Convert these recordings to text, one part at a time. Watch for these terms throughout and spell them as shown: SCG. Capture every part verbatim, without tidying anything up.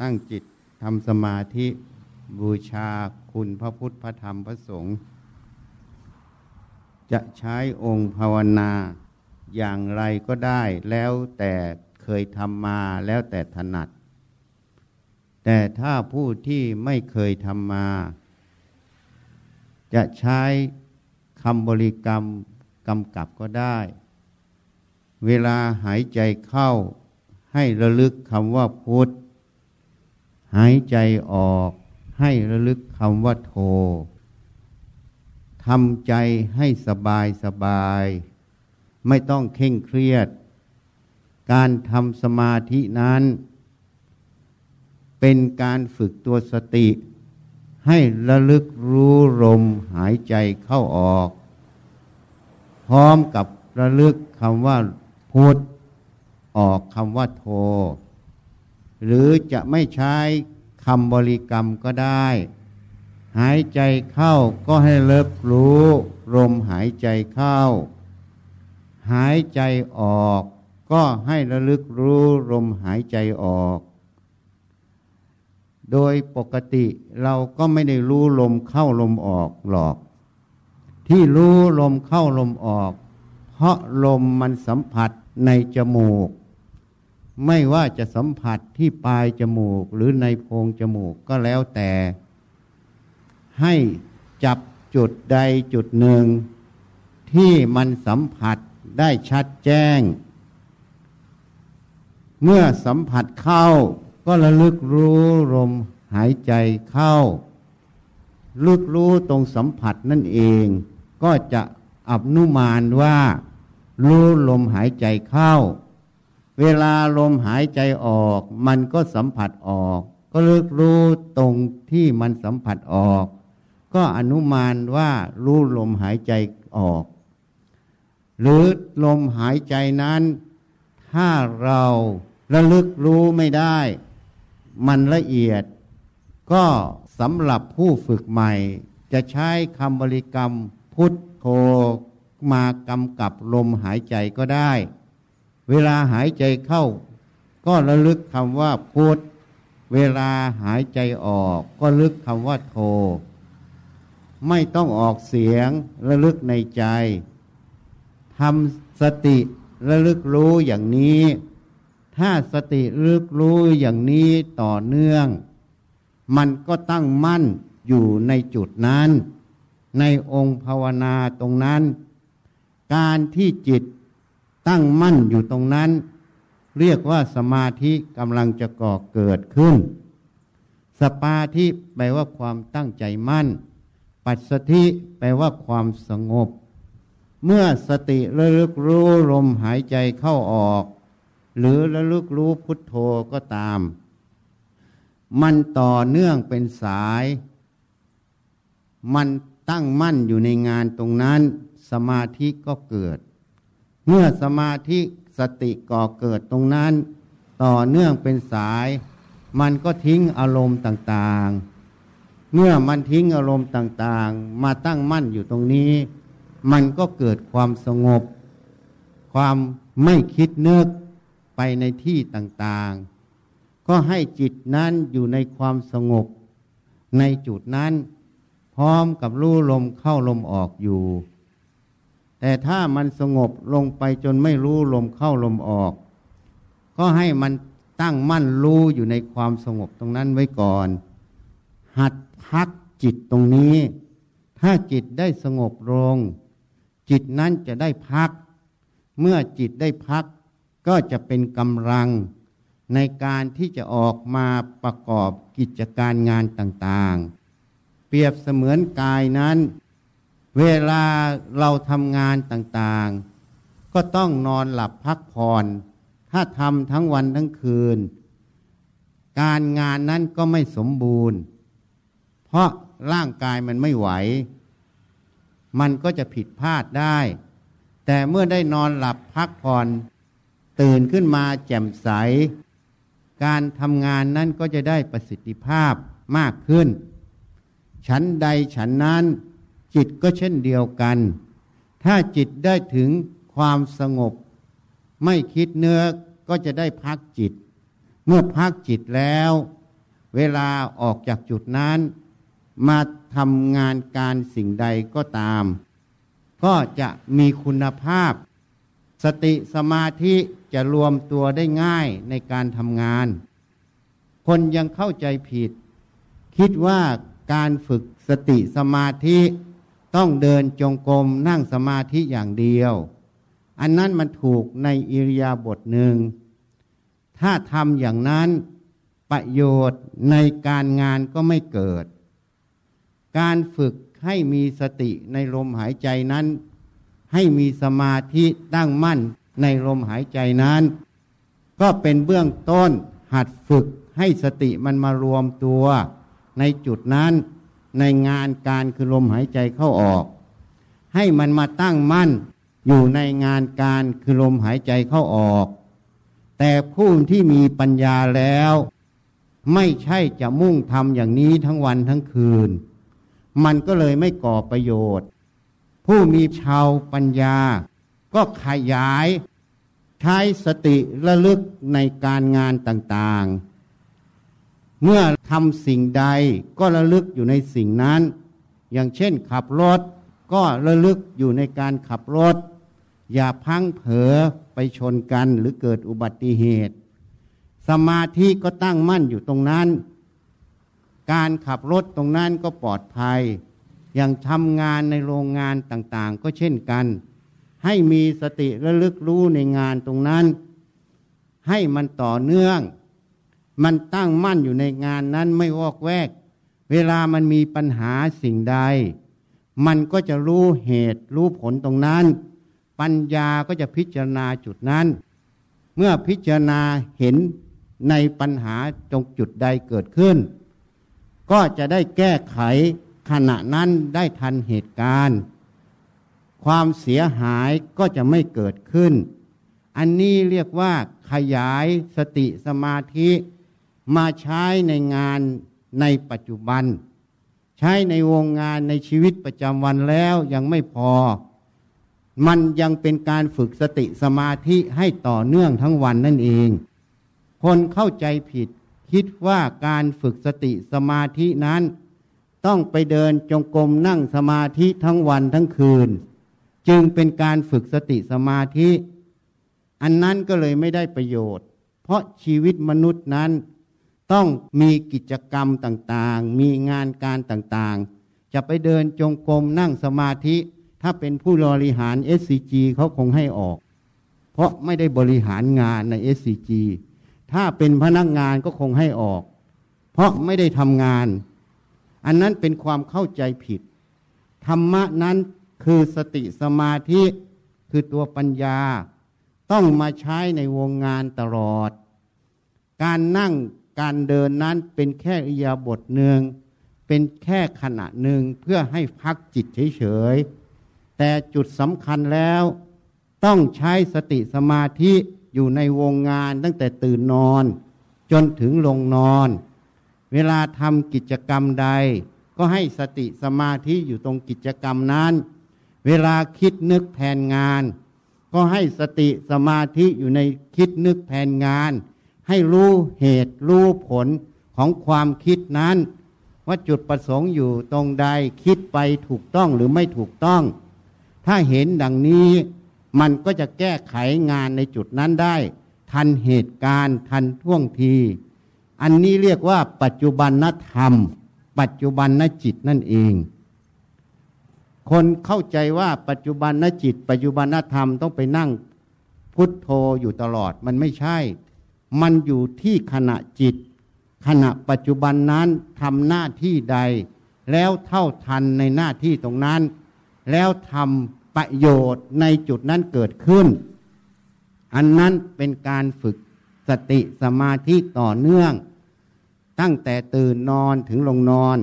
ตั้งจิตทำสมาธิบูชาคุณพระพุทธพระธรรมพระสงฆ์จะใช้องค์ภาวนาอย่างไรก็ได้แล้วแต่เคยทำมาแล้วแต่ถนัดแต่ถ้าผู้ที่ไม่เคยทำมาจะใช้คำบริกรรมกำกับก็ได้เวลาหายใจเข้าให้ระลึกคำว่าพุทธหายใจออกให้ระลึกคำว่าโธทำใจให้สบายสบายไม่ต้องเคร่งเครียดการทำสมาธินั้นเป็นการฝึกตัวสติให้ระลึกรู้ลมหายใจเข้าออกพร้อมกับระลึกคำว่าพุทธออกคำว่าโธหรือจะไม่ใช้คำบริกรรมก็ได้หายใจเข้าก็ให้เลิบรู้ลมหายใจเข้าหายใจออกก็ให้ระลึกรู้ลมหายใจออกโดยปกติเราก็ไม่ได้รู้ลมเข้าลมออกหรอกที่รู้ลมเข้าลมออกเพราะลมมันสัมผัสในจมูกไม่ว่าจะสัมผัสที่ปลายจมูกหรือในโพรงจมูกก็แล้วแต่ให้จับจุดใดจุดหนึ่งที่มันสัมผัสได้ชัดแจ้งเมื่อสัมผัสเข้าก็ระลึกรู้ลมหายใจเข้าลึกรู้ตรงสัมผัสนั่นเองก็จะอนุมานว่ารู้ลมหายใจเข้าเวลาลมหายใจออกมันก็สัมผัสออกก็ลึกรู้ตรงที่มันสัมผัสออกก็อนุมานว่ารู้ลมหายใจออกหรือลมหายใจนั้นถ้าเราระลึกรู้ไม่ได้มันละเอียดก็สำหรับผู้ฝึกใหม่จะใช้คำบริกรรมพุทโธมากำกับลมหายใจก็ได้เวลาหายใจเข้าก็ระลึกคำว่าพุทธเวลาหายใจออกก็ระลึกคำว่าโธไม่ต้องออกเสียงระลึกในใจทำสติระลึกรู้อย่างนี้ถ้าสติระลึกรู้อย่างนี้ต่อเนื่องมันก็ตั้งมั่นอยู่ในจุดนั้นในองค์ภาวนาตรงนั้นการที่จิตตั้งมั่นอยู่ตรงนั้นเรียกว่าสมาธิกำลังจะก่อเกิดขึ้นสปาธิแปลว่าความตั้งใจมั่นปัสสธิแปลว่าความสงบเมื่อสติระลึกรู้ลมหายใจเข้าออกหรือระลึกรู้พุทโธก็ตามมันต่อเนื่องเป็นสายมันตั้งมั่นอยู่ในงานตรงนั้นสมาธิก็เกิดเมื่อสมาธิสติก่อเกิดตรงนั้นต่อเนื่องเป็นสายมันก็ทิ้งอารมณ์ต่างๆเมื่อมันทิ้งอารมณ์ต่างๆมาตั้งมั่นอยู่ตรงนี้มันก็เกิดความสงบความไม่คิดนึกไปในที่ต่างๆก็ให้จิตนั้นอยู่ในความสงบในจุดนั้นพร้อมกับรู้ลมเข้าลมออกอยู่แต่ถ้ามันสงบลงไปจนไม่รู้ลมเข้าลมออกก็ให้มันตั้งมั่นรู้อยู่ในความสงบตรงนั้นไว้ก่อนหัดพักจิตตรงนี้ถ้าจิตได้สงบลงจิตนั้นจะได้พักเมื่อจิตได้พักก็จะเป็นกำลังในการที่จะออกมาประกอบกิจการงานต่างๆเปรียบเสมือนกายนั้นเวลาเราทำงานต่างๆก็ต้องนอนหลับพักผ่อนถ้าทำทั้งวันทั้งคืนการงานนั้นก็ไม่สมบูรณ์เพราะร่างกายมันไม่ไหวมันก็จะผิดพลาดได้แต่เมื่อได้นอนหลับพักผ่อนตื่นขึ้นมาแจ่มใสการทำงานนั้นก็จะได้ประสิทธิภาพมากขึ้นฉันใดฉันนั้นจิตก็เช่นเดียวกันถ้าจิตได้ถึงความสงบไม่คิดเนื้อก็จะได้พักจิต เมื่อพักจิตแล้วเวลาออกจากจุดนั้นมาทำงานการสิ่งใดก็ตามก็จะมีคุณภาพสติสมาธิจะรวมตัวได้ง่ายในการทำงานคนยังเข้าใจผิดคิดว่าการฝึกสติสมาธิต้องเดินจงกรมนั่งสมาธิอย่างเดียวอันนั้นมันถูกในอิริยาบถหนึ่งถ้าทำอย่างนั้นประโยชน์ในการงานก็ไม่เกิดการฝึกให้มีสติในลมหายใจนั้นให้มีสมาธิตั้งมั่นในลมหายใจนั้นก็เป็นเบื้องต้นหัดฝึกให้สติมันมารวมตัวในจุดนั้นในงานการคือลมหายใจเข้าออกให้มันมาตั้งมั่นอยู่ในงานการคือลมหายใจเข้าออกแต่ผู้ที่มีปัญญาแล้วไม่ใช่จะมุ่งทำอย่างนี้ทั้งวันทั้งคืนมันก็เลยไม่ก่อประโยชน์ผู้มีชาวปัญญาก็ขยายใช้สติระลึกในการงานต่างๆเมื่อทำสิ่งใดก็ระลึกอยู่ในสิ่งนั้นอย่างเช่นขับรถก็ระลึกอยู่ในการขับรถอย่าพลั้งเผลอไปชนกันหรือเกิดอุบัติเหตุสมาธิก็ตั้งมั่นอยู่ตรงนั้นการขับรถตรงนั้นก็ปลอดภัยอย่างทำงานในโรงงานต่างๆก็เช่นกันให้มีสติระลึกรู้ในงานตรงนั้นให้มันต่อเนื่องมันตั้งมั่นอยู่ในงานนั้นไม่วอกแวกเวลามันมีปัญหาสิ่งใดมันก็จะรู้เหตุรู้ผลตรงนั้นปัญญาก็จะพิจารณาจุดนั้นเมื่อพิจารณาเห็นในปัญหาตรงจุดใดเกิดขึ้นก็จะได้แก้ไขขณะนั้นได้ทันเหตุการณ์ความเสียหายก็จะไม่เกิดขึ้นอันนี้เรียกว่าขยายสติสมาธิมาใช้ในงานในปัจจุบันใช้ในวงงานในชีวิตประจำวันแล้วยังไม่พอมันยังเป็นการฝึกสติสมาธิให้ต่อเนื่องทั้งวันนั่นเองคนเข้าใจผิดคิดว่าการฝึกสติสมาธินั้นต้องไปเดินจงกรมนั่งสมาธิทั้งวันทั้งคืนจึงเป็นการฝึกสติสมาธิอันนั้นก็เลยไม่ได้ประโยชน์เพราะชีวิตมนุษย์นั้นต้องมีกิจกรรมต่างๆมีงานการต่างๆจะไปเดินจงกรมนั่งสมาธิถ้าเป็นผู้บริหาร เอส ซี จี เขาคงให้ออกเพราะไม่ได้บริหารงานใน เอส ซี จี ถ้าเป็นพนักงานก็คงให้ออกเพราะไม่ได้ทำงานอันนั้นเป็นความเข้าใจผิดธรรมะนั้นคือสติสมาธิคือตัวปัญญาต้องมาใช้ในวงงานตลอดการนั่งการเดินนั้นเป็นแค่อิริยาบถหนึ่งเป็นแค่ขณะหนึ่งเพื่อให้พักจิตเฉยๆแต่จุดสำคัญแล้วต้องใช้สติสมาธิอยู่ในวงงานตั้งแต่ตื่นนอนจนถึงลงนอนเวลาทำกิจกรรมใดก็ให้สติสมาธิอยู่ตรงกิจกรรมนั้นเวลาคิดนึกแผนงานก็ให้สติสมาธิอยู่ในคิดนึกแผนงานให้รู้เหตุรู้ผลของความคิดนั้นว่าจุดประสงค์อยู่ตรงใดคิดไปถูกต้องหรือไม่ถูกต้องถ้าเห็นดังนี้มันก็จะแก้ไขงานในจุดนั้นได้ทันเหตุการณ์ทันท่วงทีอันนี้เรียกว่าปัจจุบันธรรมปัจจุบันจิตนั่นเองคนเข้าใจว่าปัจจุบันจิตปัจจุบันธรรมต้องไปนั่งพุทโธอยู่ตลอดมันไม่ใช่มันอยู่ที่ขณะจิตขณะปัจจุบันนั้นทำหน้าที่ใดแล้วเท่าทันในหน้าที่ตรงนั้นแล้วทำประโยชน์ในจุดนั้นเกิดขึ้นอันนั้นเป็นการฝึกสติสมาธิต่อเนื่องตั้งแต่ตื่นนอนถึงลงนอน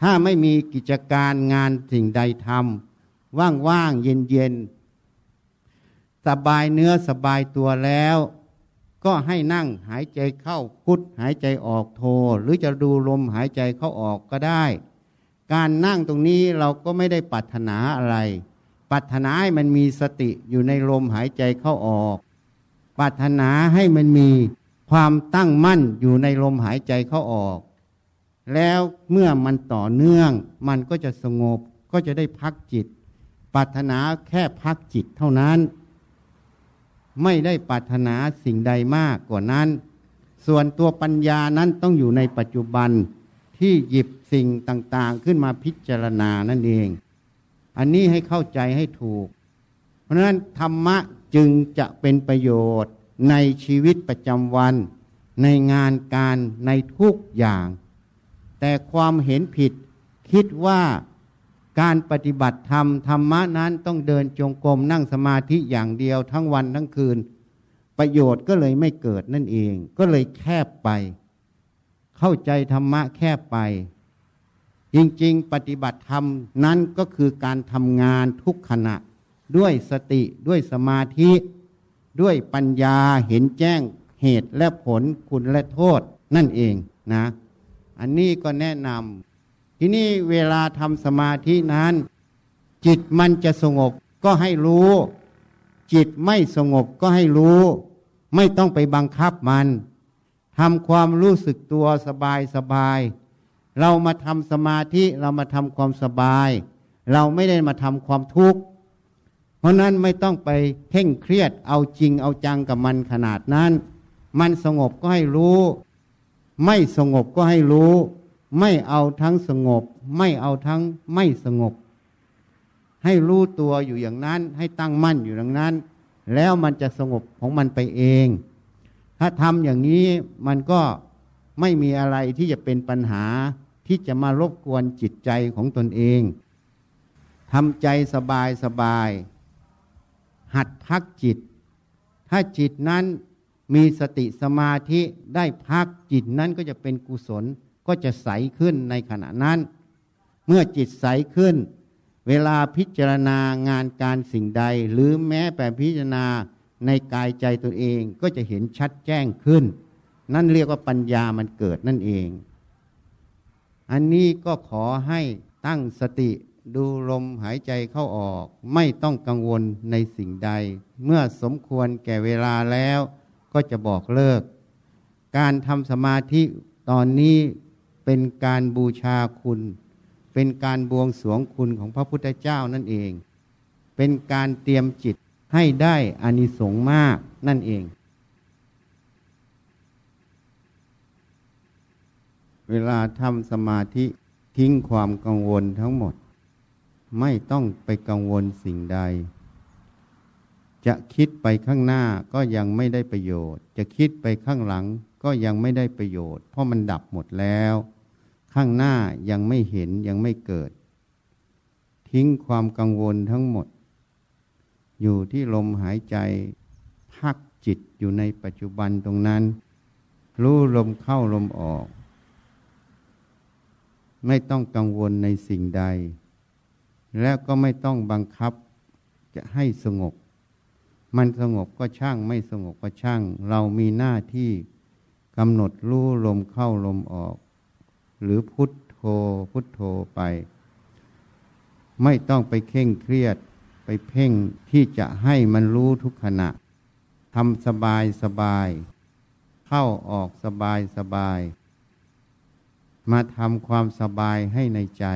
ถ้าไม่มีกิจการงานสิ่งใดทำว่างๆเย็นๆสบายเนื้อสบายตัวแล้วก็ให้นั่งหายใจเข้าพุทหายใจออกโทหรือจะดูลมหายใจเข้าออกก็ได้การนั่งตรงนี้เราก็ไม่ได้ปรารถนาอะไรปรารถนาให้มันมีสติอยู่ในลมหายใจเข้าออกปรารถนาให้มันมีพ ความตั้งมั่นอยู่ในลมหายใจเข้าออกแล้วเมื่อมันต่อเนื่องมันก็จะสงบก็จะได้พักจิตปรารถนาแค่พักจิตเท่านั้นไม่ได้ปรารถนาสิ่งใดมากกว่านั้นส่วนตัวปัญญานั้นต้องอยู่ในปัจจุบันที่หยิบสิ่งต่างๆขึ้นมาพิจารณานั่นเองอันนี้ให้เข้าใจให้ถูกเพราะฉะนั้นธรรมะจึงจะเป็นประโยชน์ในชีวิตประจำวันในงานการในทุกอย่างแต่ความเห็นผิดคิดว่าการปฏิบัติธรรมธรรมะนั้นต้องเดินจงกรมนั่งสมาธิอย่างเดียวทั้งวันทั้งคืนประโยชน์ก็เลยไม่เกิดนั่นเองก็เลยแคบไปเข้าใจธรรมะแคบไปจริงๆปฏิบัติธรรมนั้นก็คือการทำงานทุกขณะด้วยสติด้วยสมาธิด้วยปัญญาเห็นแจ้งเหตุและผลคุณและโทษนั่นเองนะอันนี้ก็แนะนำทีนี้เวลาทำสมาธินั้นจิตมันจะสงบก็ให้รู้จิตไม่สงบก็ให้รู้ไม่ต้องไปบังคับมันทำความรู้สึกตัวสบายสบายเรามาทำสมาธิเรามาทำความสบายเราไม่ได้มาทำความทุกข์เพราะนั้นไม่ต้องไปเคร่งเครียดเอาจริงเอาจังกับมันขนาดนั้นมันสงบก็ให้รู้ไม่สงบก็ให้รู้ไม่เอาทั้งสงบไม่เอาทั้งไม่สงบให้รู้ตัวอยู่อย่างนั้นให้ตั้งมั่นอยู่อย่างนั้นแล้วมันจะสงบของมันไปเองถ้าทำอย่างนี้มันก็ไม่มีอะไรที่จะเป็นปัญหาที่จะมารบกวนจิตใจของตนเองทำใจสบายสบายหัดพักจิตถ้าจิตนั้นมีสติสมาธิได้พักจิตนั้นก็จะเป็นกุศลก็จะใสขึ้นในขณะนั้นเมื่อจิตใสขึ้นเวลาพิจารณางานการสิ่งใดหรือแม้แต่พิจารณาในกายใจตนเองก็จะเห็นชัดแจ้งขึ้นนั่นเรียกว่าปัญญามันเกิดนั่นเองอันนี้ก็ขอให้ตั้งสติดูลมหายใจเข้าออกไม่ต้องกังวลในสิ่งใดเมื่อสมควรแก่เวลาแล้วก็จะบอกเลิกการทำสมาธิตอนนี้เป็นการบูชาคุณเป็นการบวงสรวงคุณของพระพุทธเจ้านั่นเองเป็นการเตรียมจิตให้ได้อานิสงส์มากนั่นเองเวลาทำสมาธิทิ้งความกังวลทั้งหมดไม่ต้องไปกังวลสิ่งใดจะคิดไปข้างหน้าก็ยังไม่ได้ประโยชน์จะคิดไปข้างหลังก็ยังไม่ได้ประโยชน์เพราะมันดับหมดแล้วข้างหน้ายังไม่เห็นยังไม่เกิดทิ้งความกังวลทั้งหมดอยู่ที่ลมหายใจพักจิตอยู่ในปัจจุบันตรงนั้นรู้ลมเข้าลมออกไม่ต้องกังวลในสิ่งใดและก็ไม่ต้องบังคับจะให้สงบมันสงบก็ช่างไม่สงบก็ช่างเรามีหน้าที่กำหนดรู้ลมเข้าลมออกหรือพุทโธพุทโธไปไม่ต้องไปเคร่งเครียดไปเพ่งที่จะให้มันรู้ทุกขณะทำสบายสบายเข้าออกสบายสบายมาทำความสบายให้ในใจ